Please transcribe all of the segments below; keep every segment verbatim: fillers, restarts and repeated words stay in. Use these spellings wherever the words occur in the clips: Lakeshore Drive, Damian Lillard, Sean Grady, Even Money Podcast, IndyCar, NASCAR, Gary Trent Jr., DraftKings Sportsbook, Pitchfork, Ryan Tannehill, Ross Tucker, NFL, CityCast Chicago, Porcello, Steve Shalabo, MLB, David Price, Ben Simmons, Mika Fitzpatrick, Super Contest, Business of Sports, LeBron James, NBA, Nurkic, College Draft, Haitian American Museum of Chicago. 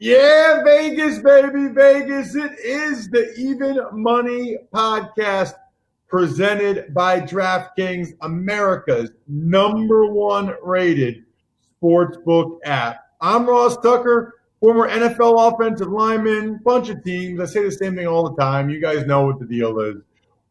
Yeah, Vegas, baby, Vegas. It is the Even Money Podcast presented by DraftKings, America's number one rated sportsbook app. I'm Ross Tucker, former N F L offensive lineman, bunch of teams. I say the same thing all the time. You guys know what the deal is.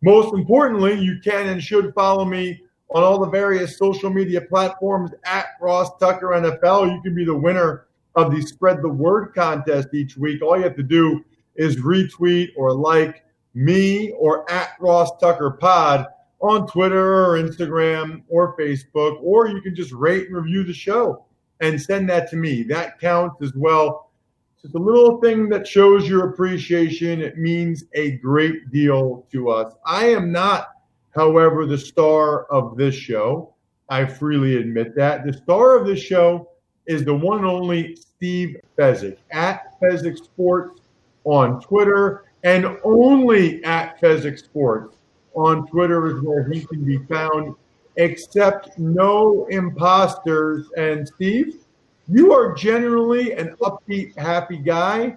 Most importantly, you can and should follow me on all the various social media platforms at Ross Tucker N F L. You can be the winner of the Spread the Word contest each week. All you have to do is retweet or like me or at Ross Tucker Pod on Twitter or Instagram or Facebook, or you can just rate and review the show and send that to me. That counts as well. It's just a little thing that shows your appreciation. It means a great deal to us. I am not, however, the star of this show. I freely admit that. The star of this show is the one and only Steve Fezik, at Fezik Sports on Twitter, and only at Fezik Sports on Twitter is where he can be found, except no imposters. And Steve, you are generally an upbeat, happy guy.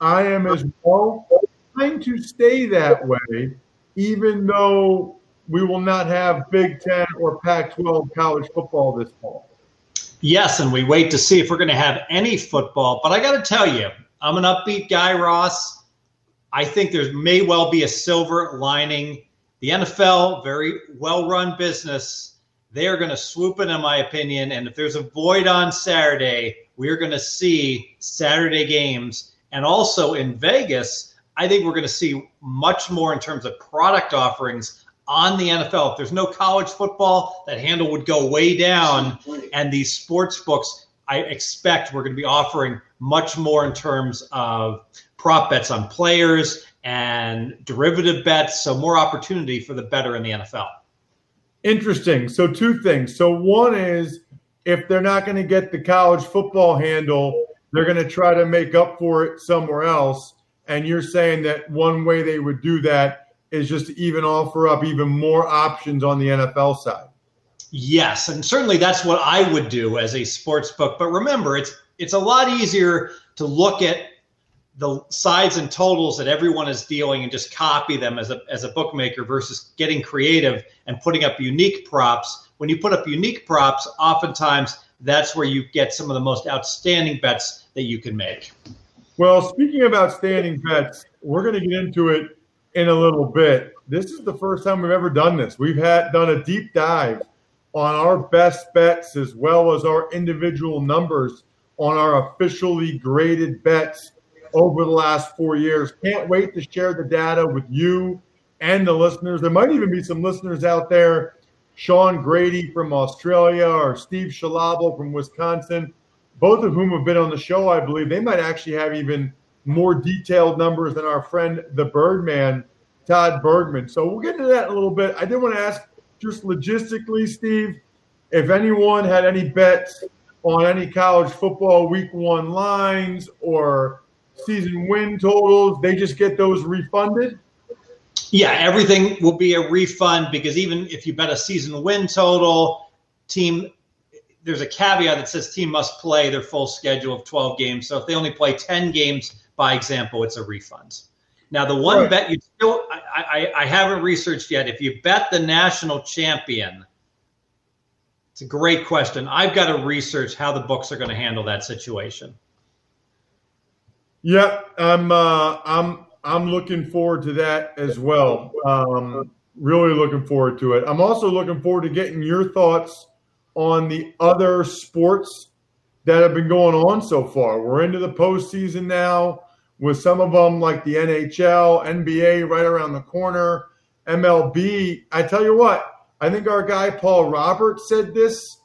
I am as well. Trying to stay that way, even though we will not have Big Ten or Pac twelve college football this fall. Yes, and we wait to see if we're going to have any football. But I got to tell you, I'm an upbeat guy, Ross. I think there may well be a silver lining. The N F L, very well-run business. They are going to swoop in, in my opinion. And if there's a void on Saturday, we are going to see Saturday games. And also in Vegas, I think we're going to see much more in terms of product offerings on the N F L. If there's no college football, that handle would go way down. And these sports books, I expect we're going to be offering much more in terms of prop bets on players and derivative bets, so more opportunity for the better in the N F L. Interesting. So two things. So one is, if they're not going to get the college football handle, they're going to try to make up for it somewhere else. And you're saying that one way they would do that is just to even offer up even more options on the N F L side. Yes, and certainly that's what I would do as a sports book. But remember, it's it's a lot easier to look at the sides and totals that everyone is dealing and just copy them as a as a bookmaker versus getting creative and putting up unique props. When you put up unique props, oftentimes that's where you get some of the most outstanding bets that you can make. Well, speaking of outstanding bets, we're going to get into it in a little bit. This is the first time we've ever done this. We've had done a deep dive on our best bets as well as our individual numbers on our officially graded bets over the last four years. Can't wait to share the data with you and the listeners. There might even be some listeners out there, Sean Grady from Australia or Steve Shalabo from Wisconsin, both of whom have been on the show, I believe. They might actually have even more detailed numbers than our friend, the Birdman, Todd Bergman. So we'll get into that in a little bit. I did want to ask, just logistically, Steve, if anyone had any bets on any college football week one lines or season win totals, they just get those refunded? Yeah, everything will be a refund, because even if you bet a season win total, team, there's a caveat that says team must play their full schedule of twelve games. So if they only play ten games, by example, it's a refund. Now, the one right. bet you still – I I haven't researched yet. If you bet the national champion, it's a great question. I've got to research how the books are going to handle that situation. Yeah, I'm uh, I'm I'm looking forward to that as well. Um, really looking forward to it. I'm also looking forward to getting your thoughts on the other sports that have been going on so far. We're into the postseason now, with some of them like the N H L, N B A right around the corner, M L B. I tell you what, I think our guy Paul Roberts said this,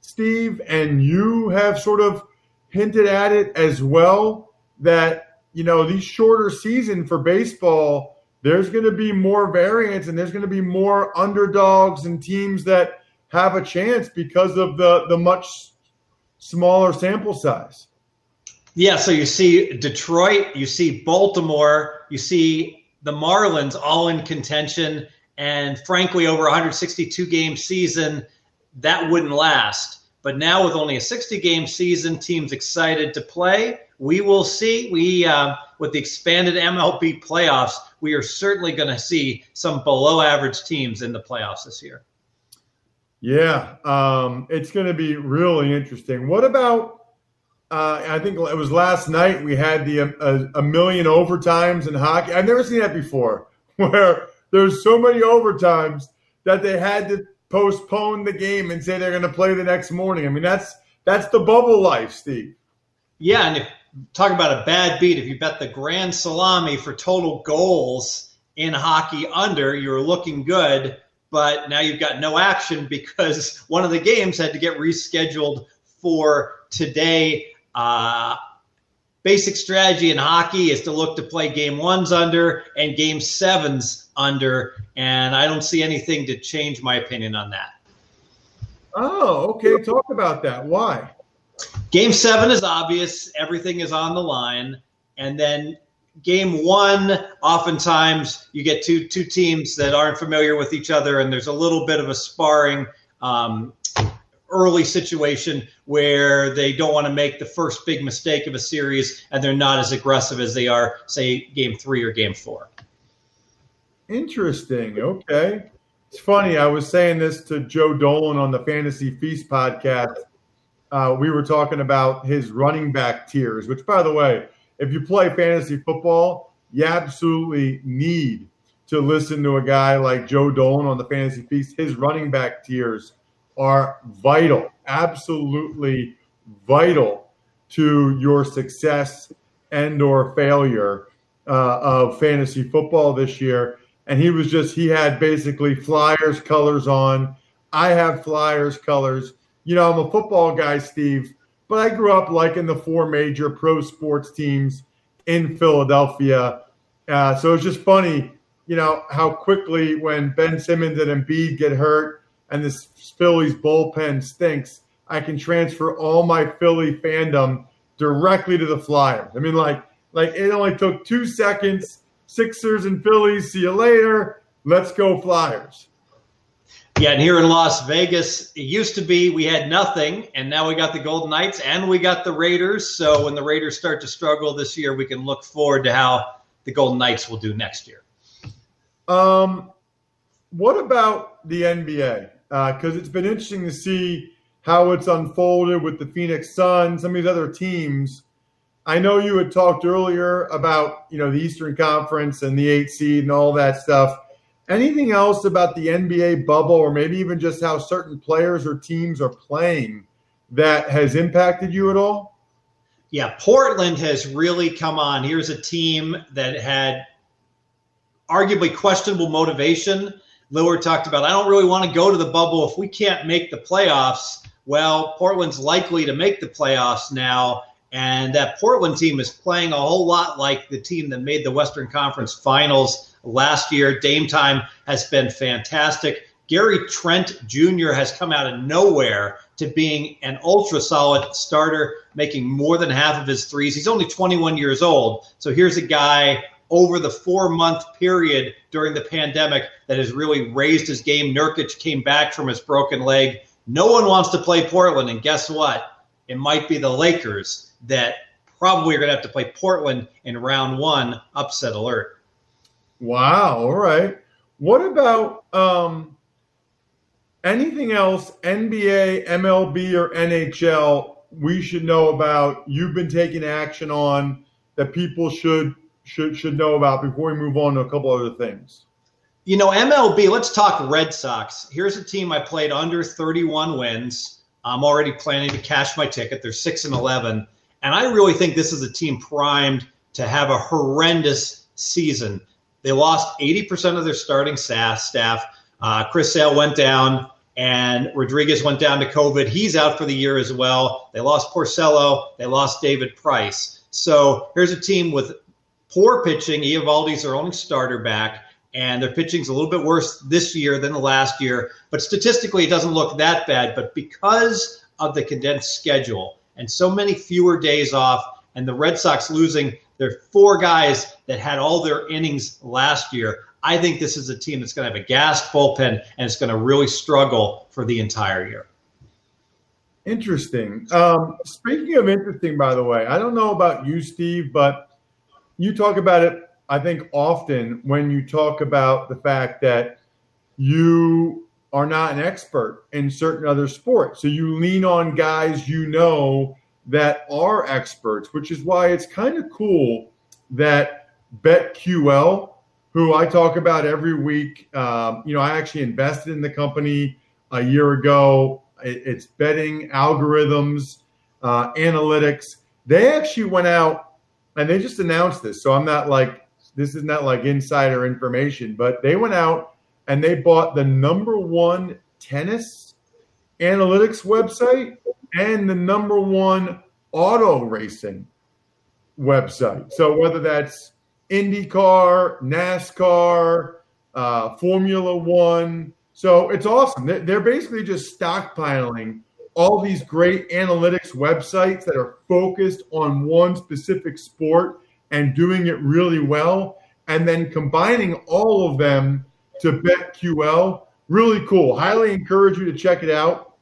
Steve, and you have sort of hinted at it as well, that, you know, these shorter season for baseball, there's going to be more variance and there's going to be more underdogs and teams that have a chance because of the, the much smaller sample size. Yeah, so you see Detroit, you see Baltimore, you see the Marlins all in contention, and frankly, over a one hundred sixty-two game season, that wouldn't last. But now with only a sixty game season, teams excited to play. We will see. We uh, with the expanded M L B playoffs, we are certainly going to see some below-average teams in the playoffs this year. Yeah, um, it's going to be really interesting. What about... Uh, I think it was last night we had the uh, a million overtimes in hockey. I've never seen that before, where there's so many overtimes that they had to postpone the game and say they're going to play the next morning. I mean, that's that's the bubble life, Steve. Yeah, and if, talk about a bad beat. If you bet the grand salami for total goals in hockey under, you're looking good, but now you've got no action because one of the games had to get rescheduled for today. Uh, basic strategy in hockey is to look to play game ones under and game sevens under, and I don't see anything to change my opinion on that. Oh, okay. Talk about that. Why? Game seven is obvious. Everything is on the line. And then game one, oftentimes you get two two teams that aren't familiar with each other, and there's a little bit of a sparring um early situation where they don't want to make the first big mistake of a series, and they're not as aggressive as they are, say, game three or game four. Interesting. Okay. It's funny. I was saying this to Joe Dolan on the Fantasy Feast podcast. Uh, we were talking about his running back tiers, which, by the way, if you play fantasy football, you absolutely need to listen to a guy like Joe Dolan on the Fantasy Feast. His running back tiers are vital, absolutely vital to your success and or failure uh, of fantasy football this year. And he was just, he had basically Flyers colors on. I have Flyers colors. You know, I'm a football guy, Steve, but I grew up liking the four major pro sports teams in Philadelphia. Uh, so it's just funny, you know, how quickly when Ben Simmons and Embiid get hurt, and this Phillies bullpen stinks, I can transfer all my Philly fandom directly to the Flyers. I mean, like, like it only took two seconds. Sixers and Phillies, see you later. Let's go Flyers. Yeah, and here in Las Vegas, it used to be we had nothing, and now we got the Golden Knights, and we got the Raiders. So when the Raiders start to struggle this year, we can look forward to how the Golden Knights will do next year. Um, what about the N B A? Because uh, it's been interesting to see how it's unfolded with the Phoenix Suns, some of these other teams. I know you had talked earlier about, you know, the Eastern Conference and the eight seed and all that stuff. Anything else about the N B A bubble, or maybe even just how certain players or teams are playing, that has impacted you at all? Yeah, Portland has really come on. Here's a team that had arguably questionable motivation. Lillard talked about, I don't really want to go to the bubble if we can't make the playoffs. Well, Portland's likely to make the playoffs now, and that Portland team is playing a whole lot like the team that made the Western Conference Finals last year. Dame time has been fantastic. Gary Trent Junior has come out of nowhere to being an ultra-solid starter, making more than half of his threes. He's only twenty-one years old, so here's a guy – over the four-month period during the pandemic that has really raised his game. Nurkic came back from his broken leg. No one wants to play Portland, and guess what? It might be the Lakers that probably are going to have to play Portland in round one. Upset alert. Wow, all right. What about um, anything else, N B A, M L B, or N H L, we should know about, you've been taking action on, that people should should should know about before we move on to a couple other things? You know, M L B, let's talk Red Sox. Here's a team I played under thirty-one wins. I'm already planning to cash my ticket. They're six and eleven. And I really think this is a team primed to have a horrendous season. They lost eighty percent of their starting staff. Uh, Chris Sale went down, and Rodriguez went down to COVID. He's out for the year as well. They lost Porcello. They lost David Price. So here's a team with poor pitching. Eovaldi's their only starter back. And their pitching's a little bit worse this year than the last year. But statistically, it doesn't look that bad. But because of the condensed schedule and so many fewer days off, and the Red Sox losing their four guys that had all their innings last year, I think this is a team that's going to have a gassed bullpen, and it's going to really struggle for the entire year. Interesting. Um, speaking of interesting, by the way, I don't know about you, Steve, but you talk about it, I think, often when you talk about the fact that you are not an expert in certain other sports. So you lean on guys you know that are experts, which is why it's kind of cool that BetQL, who I talk about every week, um, you know, I actually invested in the company a year ago. It, it's betting algorithms, uh, analytics. They actually went out and they just announced this. So I'm not like, this is not like insider information, but they went out and they bought the number one tennis analytics website and the number one auto racing website. So whether that's IndyCar, NASCAR, uh, Formula One. So it's awesome. They're basically just stockpiling all these great analytics websites that are focused on one specific sport and doing it really well, and then combining all of them to BetQL. Really cool. Highly encourage you to check it out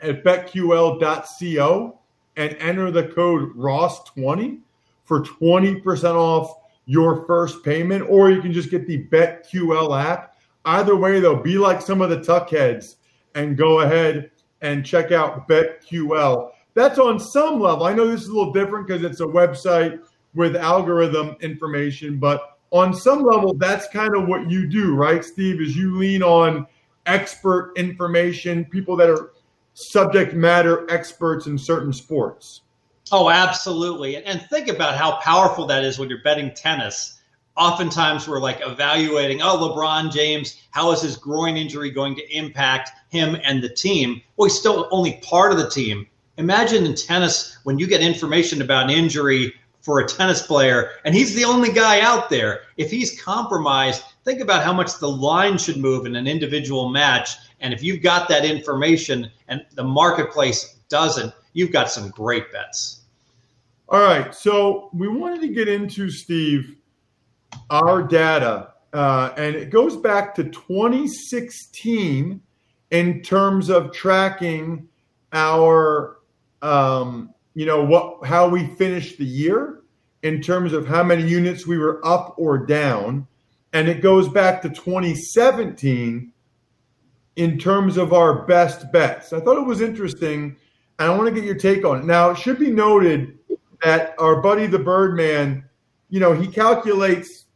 at bet Q L dot co and enter the code Ross twenty for twenty percent off your first payment, or you can just get the BetQL app. Either way, though, be like some of the Tuckheads and go ahead and check out BetQL. That's on some level. I know this is a little different because it's a website with algorithm information, but on some level, that's kind of what you do, right, Steve, is you lean on expert information, people that are subject matter experts in certain sports. Oh, absolutely. And think about how powerful that is when you're betting tennis. Oftentimes we're like evaluating, oh, LeBron James, how is his groin injury going to impact him and the team? Well, he's still only part of the team. Imagine in tennis, when you get information about an injury for a tennis player, and he's the only guy out there. If he's compromised, think about how much the line should move in an individual match. And if you've got that information and the marketplace doesn't, you've got some great bets. All right. So we wanted to get into, Steve, our data. Uh, and it goes back to twenty sixteen in terms of tracking our um, – you know, what, how we finished the year in terms of how many units we were up or down. And it goes back to twenty seventeen in terms of our best bets. I thought it was interesting, and I want to get your take on it. Now, it should be noted that our buddy the Birdman, you know, he calculates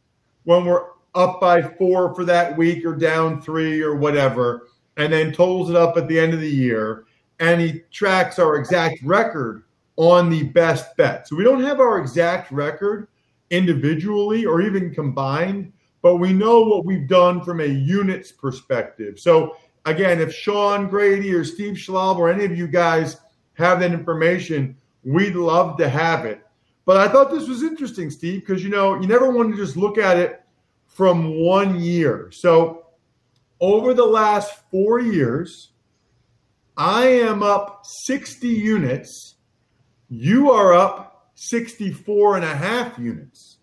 when we're up by four for that week or down three or whatever, and then totals it up at the end of the year, and he tracks our exact record on the best bet. So we don't have our exact record individually or even combined, but we know what we've done from a units perspective. So again, if Sean Grady or Steve Shalabo or any of you guys have that information, we'd love to have it. But I thought this was interesting, Steve, because, you know, you never want to just look at it from one year. So over the last four years, I am up sixty units. You are up sixty-four and a half units.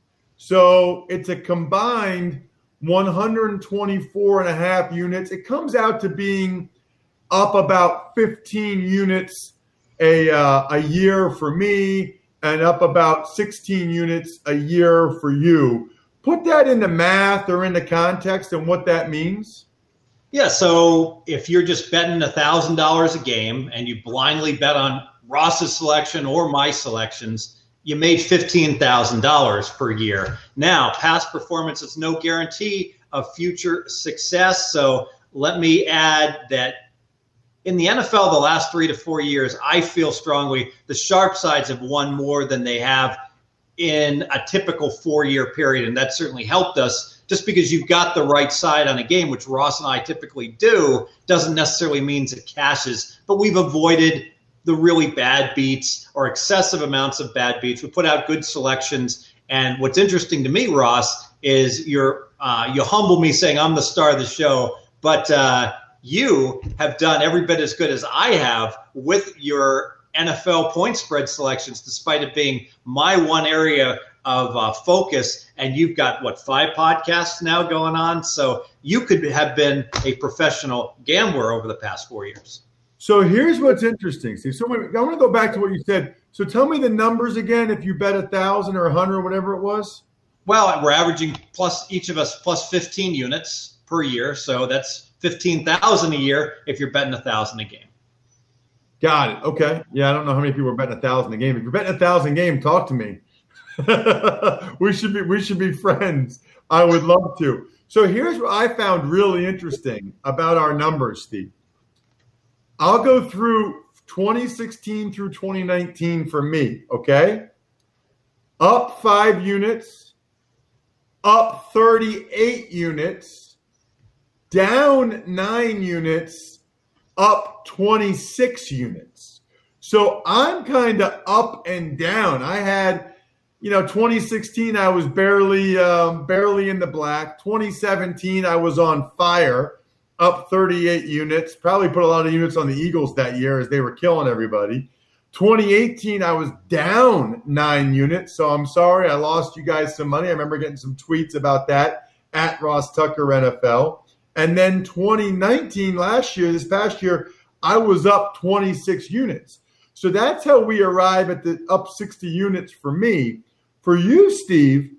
So it's a combined one hundred twenty-four and a half units. It comes out to being up about fifteen units a uh, a year for me and up about sixteen units a year for you. Put that into math or into context and what that means. Yeah, so if you're just betting one thousand dollars a game and you blindly bet on Ross's selection or my selections, you made fifteen thousand dollars per year. Now, past performance is no guarantee of future success. So let me add that in the N F L, the last three to four years, I feel strongly the sharp sides have won more than they have in a typical four-year period. And that certainly helped us. Just because you've got the right side on a game, which Ross and I typically do, doesn't necessarily mean it cashes. But we've avoided the really bad beats or excessive amounts of bad beats. We put out good selections. And what's interesting to me, Ross, is you're uh, you humble me saying I'm the star of the show, but uh, you have done every bit as good as I have with your N F L point spread selections, despite it being my one area of uh, focus. And you've got, what, five podcasts now going on? So you could have been a professional gambler over the past four years. So here's what's interesting, Steve. So wait, I want to go back to what you said. So tell me the numbers again, if you bet one thousand or one hundred or whatever it was. Well, we're averaging plus each of us plus fifteen units per year. So that's fifteen thousand a year if you're betting one thousand a game. Got it. Okay. Yeah, I don't know how many people are betting one thousand a game. If you're betting one thousand a game, talk to me. we should be we should be friends. I would love to. So here's what I found really interesting about our numbers, Steve. I'll go through twenty sixteen through twenty nineteen for me, okay? Up five units, up thirty-eight units, down nine units, up twenty-six units. So I'm kind of up and down. I had, you know, twenty sixteen, I was barely, um, barely in the black. twenty seventeen, I was on fire. Up thirty-eight units, probably put a lot of units on the Eagles that year as they were killing everybody. twenty eighteen, I was down nine units, so I'm sorry I lost you guys some money. I remember getting some tweets about that at Ross Tucker N F L. And then twenty nineteen, last year, this past year, I was up twenty-six units. So that's how we arrive at the up sixty units for me. For you, Steve,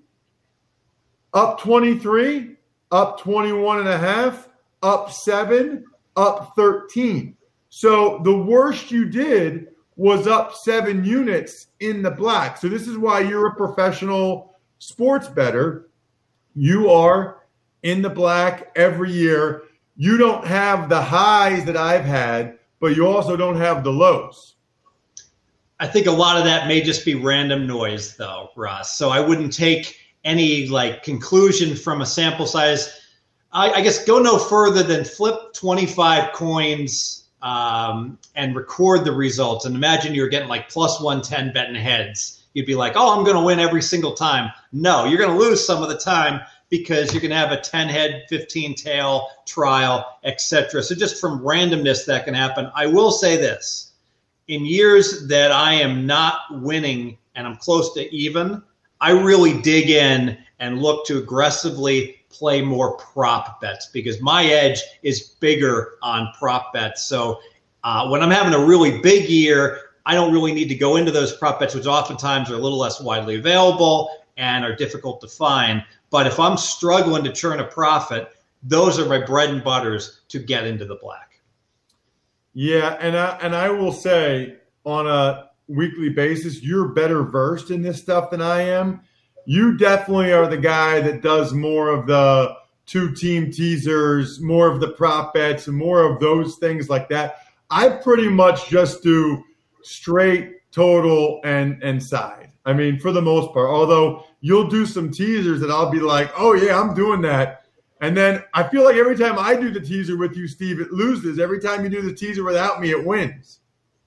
up twenty-three, up twenty-one and a half, up seven, up thirteen. So the worst you did was up seven units in the black. So this is why you're a professional sports bettor. You are in the black every year. You don't have the highs that I've had, but you also don't have the lows. I think a lot of that may just be random noise, though, Ross. So I wouldn't take any like conclusion from a sample size. I guess go no further than flip twenty-five coins um, and record the results. And imagine you're getting like plus one ten betting heads. You'd be like, oh, I'm going to win every single time. No, you're going to lose some of the time because you're going to have a ten-head, fifteen-tail trial, et cetera. So just from randomness that can happen. I will say this. In years that I am not winning and I'm close to even, I really dig in and look to aggressively play more prop bets because my edge is bigger on prop bets. So uh, when I'm having a really big year, I don't really need to go into those prop bets, which oftentimes are a little less widely available and are difficult to find. But if I'm struggling to churn a profit, those are my bread and butters to get into the black. Yeah, and I, and I will say on a weekly basis, you're better versed in this stuff than I am. You definitely are the guy that does more of the two-team teasers, more of the prop bets, and more of those things like that. I pretty much just do straight, total, and and side. I mean, for the most part, although you'll do some teasers that I'll be like, oh, yeah, I'm doing that. And then I feel like every time I do the teaser with you, Steve, it loses. Every time you do the teaser without me, it wins.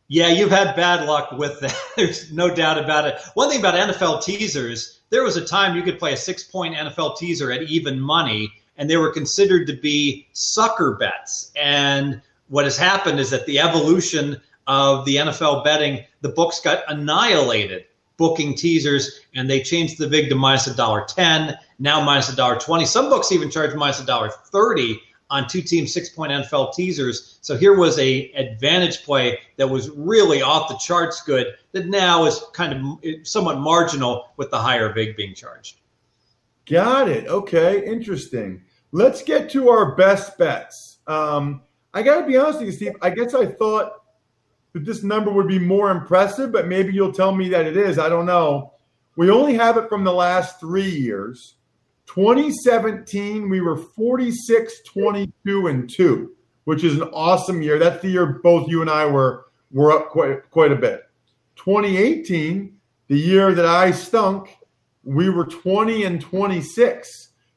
Yeah, you've had bad luck with that. There's no doubt about it. One thing about N F L teasers, there was a time you could play a six-point N F L teaser at even money, and they were considered to be sucker bets. And what has happened is that the evolution of the N F L betting, the books got annihilated booking teasers, and they changed the vig to minus a dollar ten, now minus a dollar twenty. Some books even charge minus a dollar thirty on two-team six-point N F L teasers. So here was a advantage play that was really off the charts good that now is kind of somewhat marginal with the higher vig being charged. Got it. Okay, interesting. Let's get to our best bets. Um, I got to be honest with you, Steve. I guess I thought that this number would be more impressive, but maybe you'll tell me that it is. I don't know. We only have it from the last three years. twenty seventeen, we were forty-six, twenty-two, and two, which is an awesome year. That's the year both you and I were were up quite, quite a bit. twenty eighteen, the year that I stunk, we were twenty and twenty-six.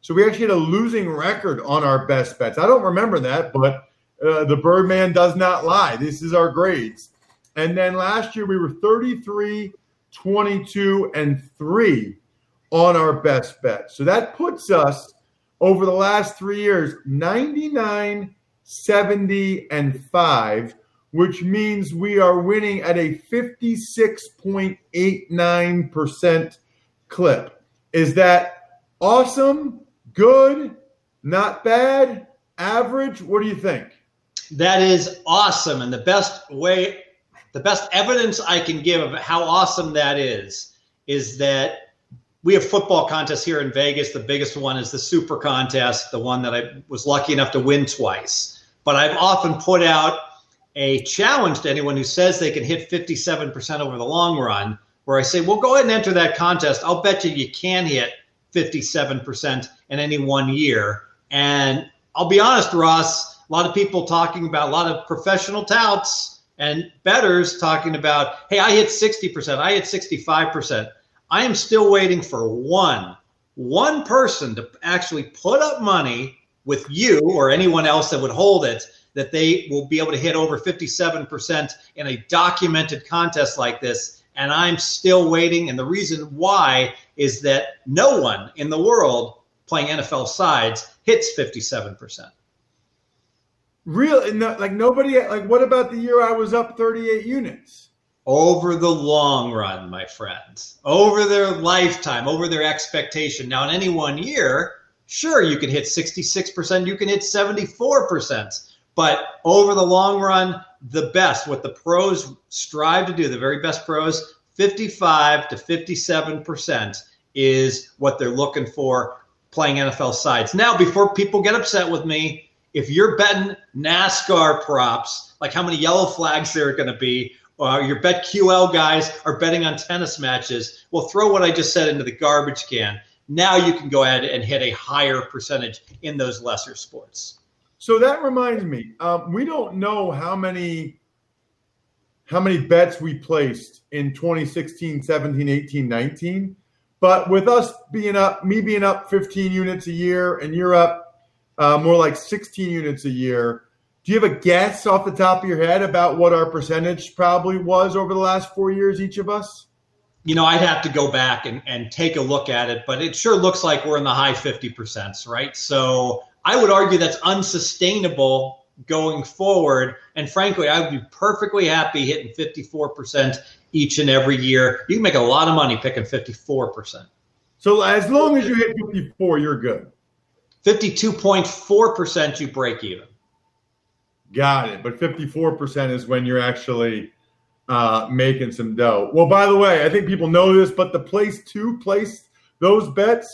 So we actually had a losing record on our best bets. I don't remember that, but uh, the Birdman does not lie. This is our grades. And then last year we were thirty-three, twenty-two, and three. On our best bet. So that puts us over the last three years, ninety-nine, seventy, and five, which means we are winning at a fifty-six point eight nine percent clip. Is that awesome? Good? Not bad? Average? What do you think? That is awesome. And the best way, the best evidence I can give of how awesome that is, is that we have football contests here in Vegas. The biggest one is the Super Contest, the one that I was lucky enough to win twice. But I've often put out a challenge to anyone who says they can hit fifty-seven percent over the long run, where I say, well, go ahead and enter that contest. I'll bet you you can hit fifty-seven percent in any one year. And I'll be honest, Ross, a lot of people talking about, a lot of professional touts and bettors talking about, hey, I hit sixty percent, I hit sixty-five percent. I am still waiting for one, one person to actually put up money with you or anyone else that would hold it, that they will be able to hit over fifty-seven percent in a documented contest like this. And I'm still waiting. And the reason why is that no one in the world playing N F L sides hits fifty-seven percent. Really? No, like nobody, like what about the year I was up thirty-eight units? Over the long run, my friends, over their lifetime, over their expectation. Now, in any one year, sure, you can hit sixty-six percent, you can hit seventy-four percent, but over the long run, the best, what the pros strive to do, the very best pros, fifty-five to fifty-seven percent is what they're looking for playing N F L sides. Now, before people get upset with me, if you're betting NASCAR props, like how many yellow flags there are going to be, Uh, your BetQL guys are betting on tennis matches. Well, throw what I just said into the garbage can. Now you can go ahead and hit a higher percentage in those lesser sports. So that reminds me, um, we don't know how many how many bets we placed in twenty sixteen, seventeen, eighteen, nineteen. But with us being up, me being up fifteen units a year, and you're up uh, more like sixteen units a year. Do you have a guess off the top of your head about what our percentage probably was over the last four years, each of us? You know, I'd have to go back and, and take a look at it, but it sure looks like we're in the high fifty percent, right? So I would argue that's unsustainable going forward. And frankly, I would be perfectly happy hitting fifty-four percent each and every year. You can make a lot of money picking fifty-four percent. So as long as you hit fifty-four, you're good. fifty-two point four percent, you break even. Got it. But fifty-four percent is when you're actually uh, making some dough. Well, by the way, I think people know this, but the place to place those bets,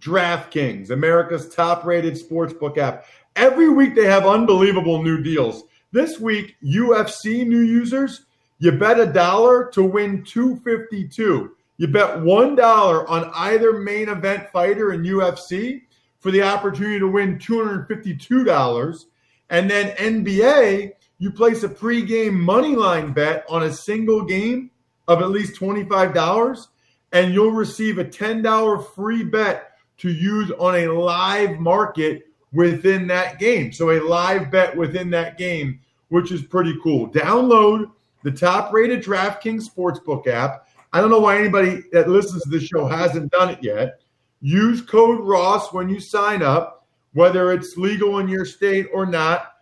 DraftKings, America's top-rated sportsbook app. Every week they have unbelievable new deals. This week, U F C new users, you bet a dollar to win two fifty-two. You bet one dollar on either main event fighter in U F C for the opportunity to win two hundred fifty-two dollars. And then N B A, you place a pregame money line bet on a single game of at least twenty-five dollars, and you'll receive a ten dollars free bet to use on a live market within that game. So a live bet within that game, which is pretty cool. Download the top-rated DraftKings Sportsbook app. I don't know why anybody that listens to this show hasn't done it yet. Use code Ross when you sign up. Whether it's legal in your state or not,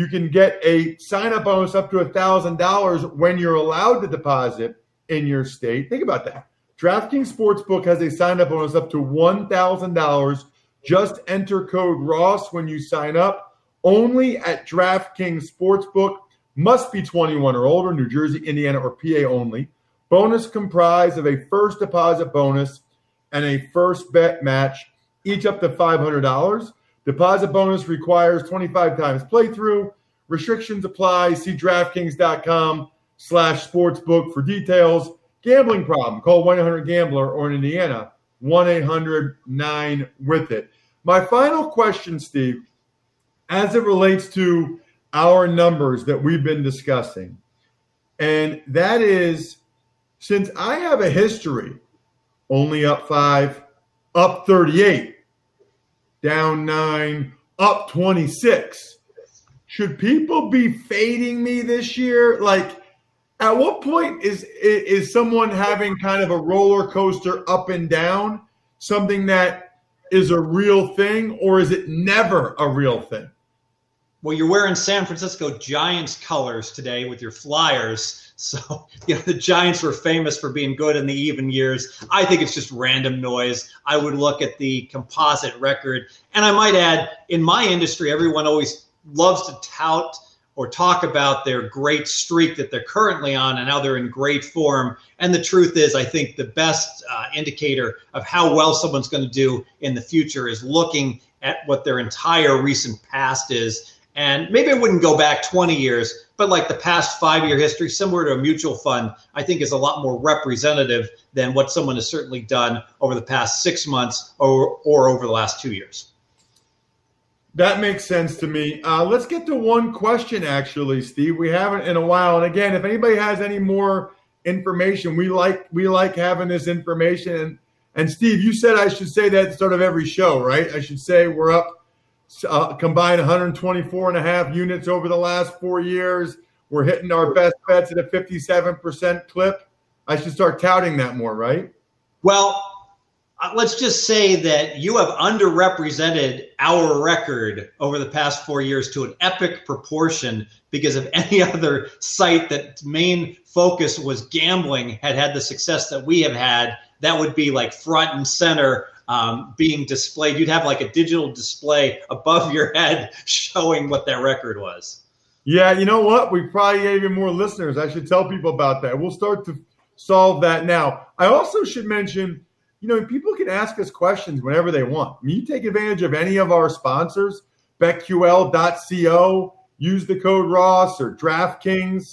you can get a sign-up bonus up to one thousand dollars when you're allowed to deposit in your state. Think about that. DraftKings Sportsbook has a sign-up bonus up to one thousand dollars. Just enter code Ross when you sign up. Only at DraftKings Sportsbook. Must be twenty-one or older, New Jersey, Indiana, or P A only. Bonus comprised of a first deposit bonus and a first bet match, each up to five hundred dollars. Deposit bonus requires twenty-five times playthrough. Restrictions apply. See DraftKings.com slash sportsbook for details. Gambling problem. Call one eight hundred gambler or in Indiana, one eight hundred nine with it. My final question, Steve, as it relates to our numbers that we've been discussing, and that is, since I have a history, only up five, up thirty-eight, down nine, up twenty-six, should people be fading me this year? Like, at what point is is someone having kind of a roller coaster up and down something that is a real thing, or is it never a real thing? Well, you're wearing San Francisco Giants colors today with your Flyers. So, you know, the Giants were famous for being good in the even years. I think it's just random noise. I would look at the composite record. And I might add, in my industry, everyone always loves to tout or talk about their great streak that they're currently on and how they're in great form. And the truth is, I think the best uh, indicator of how well someone's going to do in the future is looking at what their entire recent past is. And maybe I wouldn't go back twenty years, but like the past five-year history, similar to a mutual fund, I think is a lot more representative than what someone has certainly done over the past six months or, or over the last two years. That makes sense to me. Uh, let's get to one question, actually, Steve. We haven't in a while. And again, if anybody has any more information, we like we like having this information. And, and Steve, you said I should say that at the start of every show, right? I should say we're up Uh, combined one hundred twenty-four and a half units over the last four years. We're hitting our best bets at a fifty-seven percent clip. I should start touting that more, right? Well, let's just say that you have underrepresented our record over the past four years to an epic proportion, because if any other site that main focus was gambling had had the success that we have had, that would be like front and center Um, being displayed. You'd have like a digital display above your head showing what that record was. Yeah, you know what? We probably gave you more listeners. I should tell people about that. We'll start to solve that now. I also should mention, you know, people can ask us questions whenever they want. I mean, you take advantage of any of our sponsors, bet Q L dot co, use the code Ross, or DraftKings,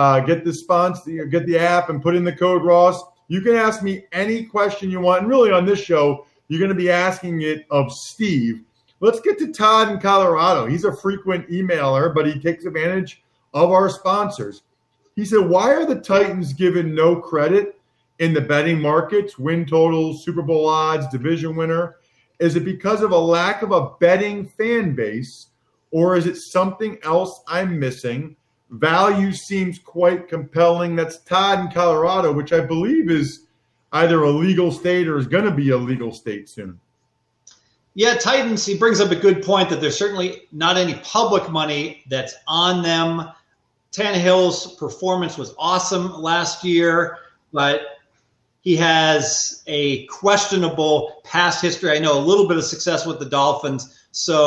uh, get the sponsor, get the app and put in the code Ross. You can ask me any question you want. And really on this show, you're going to be asking it of Steve. Let's get to Todd in Colorado. He's a frequent emailer, but he takes advantage of our sponsors. He said, why are the Titans given no credit in the betting markets, win totals, Super Bowl odds, division winner? Is it because of a lack of a betting fan base, or is it something else I'm missing? Value seems quite compelling. That's Todd in Colorado, which I believe is either a legal state or is going to be a legal state soon. Yeah, Titans, he brings up a good point that there's certainly not any public money that's on them. Tannehill's performance was awesome last year, but he has a questionable past history. I know a little bit of success with the Dolphins. So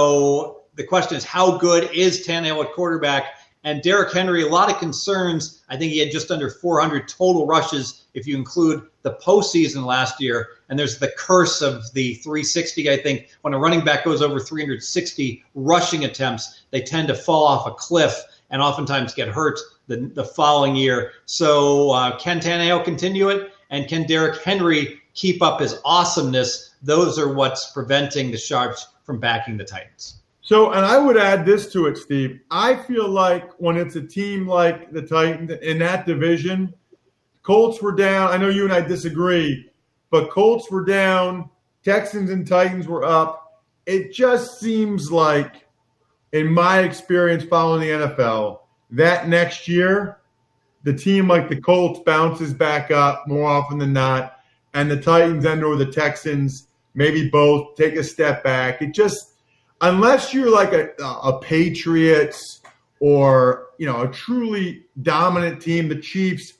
the question is, how good is Tannehill at quarterback? And Derrick Henry, a lot of concerns. I think he had just under four hundred total rushes if you include the postseason last year. And there's the curse of the three sixty, I think. When a running back goes over three hundred sixty rushing attempts, they tend to fall off a cliff and oftentimes get hurt the, the following year. So uh, can Tannehill continue it? And can Derrick Henry keep up his awesomeness? Those are what's preventing the Sharps from backing the Titans. So, and I would add this to it, Steve. I feel like when it's a team like the Titans in that division, Colts were down. I know you and I disagree, but Colts were down. Texans and Titans were up. It just seems like, in my experience following the N F L, that next year, the team like the Colts bounces back up more often than not, and the Titans and or the Texans, maybe both, take a step back. It just... Unless you're like a, a Patriots or, you know, a truly dominant team, the Chiefs,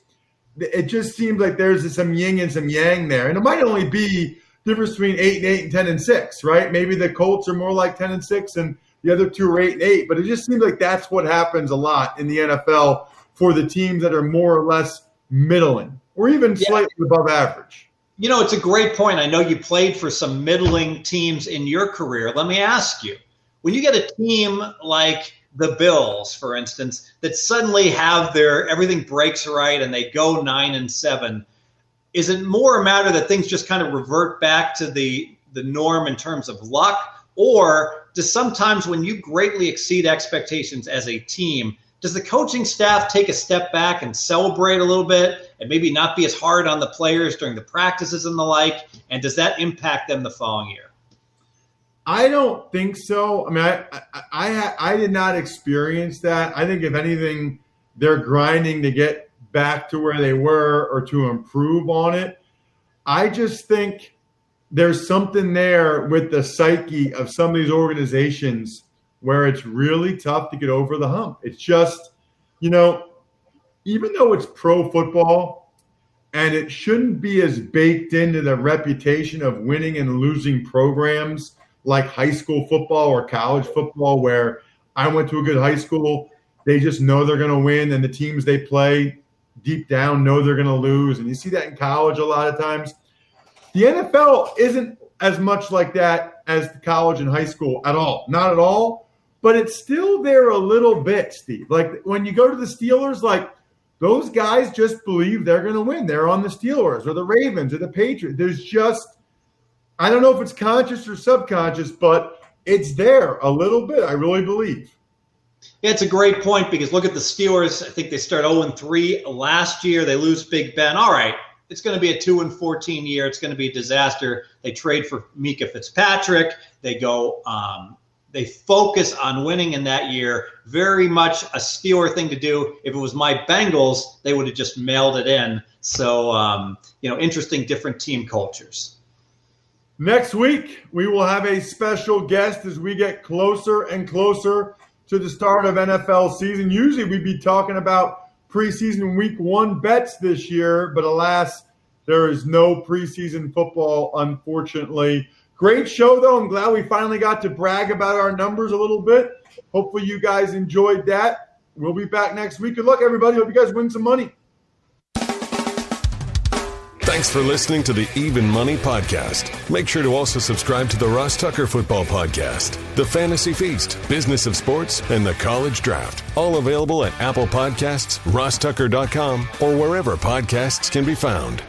it just seems like there's some yin and some yang there. And it might only be the difference between eight and eight and ten and six, right? Maybe the Colts are more like ten and six and the other two are eight and eight. But it just seems like that's what happens a lot in the N F L for the teams that are more or less middling or even yeah. slightly above average. You know, it's a great point. I know you played for some middling teams in your career. Let me ask you, when you get a team like the Bills, for instance, that suddenly have their everything breaks right and they go nine and seven, is it more a matter that things just kind of revert back to the, the norm in terms of luck? Or does sometimes when you greatly exceed expectations as a team, does the coaching staff take a step back and celebrate a little bit and maybe not be as hard on the players during the practices and the like? And does that impact them the following year? I don't think so. I mean, I I, I, I did not experience that. I think if anything, they're grinding to get back to where they were or to improve on it. I just think there's something there with the psyche of some of these organizations where it's really tough to get over the hump. It's just, you know, even though it's pro football and it shouldn't be as baked into the reputation of winning and losing programs like high school football or college football, where I went to a good high school, they just know they're going to win, and the teams they play deep down know they're going to lose. And you see that in college a lot of times. The N F L isn't as much like that as college and high school at all. Not at all. But it's still there a little bit, Steve. Like, when you go to the Steelers, like, those guys just believe they're going to win. They're on the Steelers or the Ravens or the Patriots. There's just – I don't know if it's conscious or subconscious, but it's there a little bit, I really believe. Yeah, it's a great point, because look at the Steelers. I think they start oh and three last year. They lose Big Ben. All right, it's going to be a two and fourteen year. It's going to be a disaster. They trade for Mika Fitzpatrick. They go um, – They focus on winning in that year. Very much a Steeler thing to do. If it was my Bengals, they would have just mailed it in. So, um, you know, interesting, different team cultures. Next week, we will have a special guest as we get closer and closer to the start of N F L season. Usually we'd be talking about preseason week one bets this year, but alas, there is no preseason football, unfortunately. Great show, though. I'm glad we finally got to brag about our numbers a little bit. Hopefully you guys enjoyed that. We'll be back next week. Good luck, everybody. Hope you guys win some money. Thanks for listening to the Even Money Podcast. Make sure to also subscribe to the Ross Tucker Football Podcast, the Fantasy Feast, Business of Sports, and the College Draft. All available at Apple Podcasts, ross tucker dot com, or wherever podcasts can be found.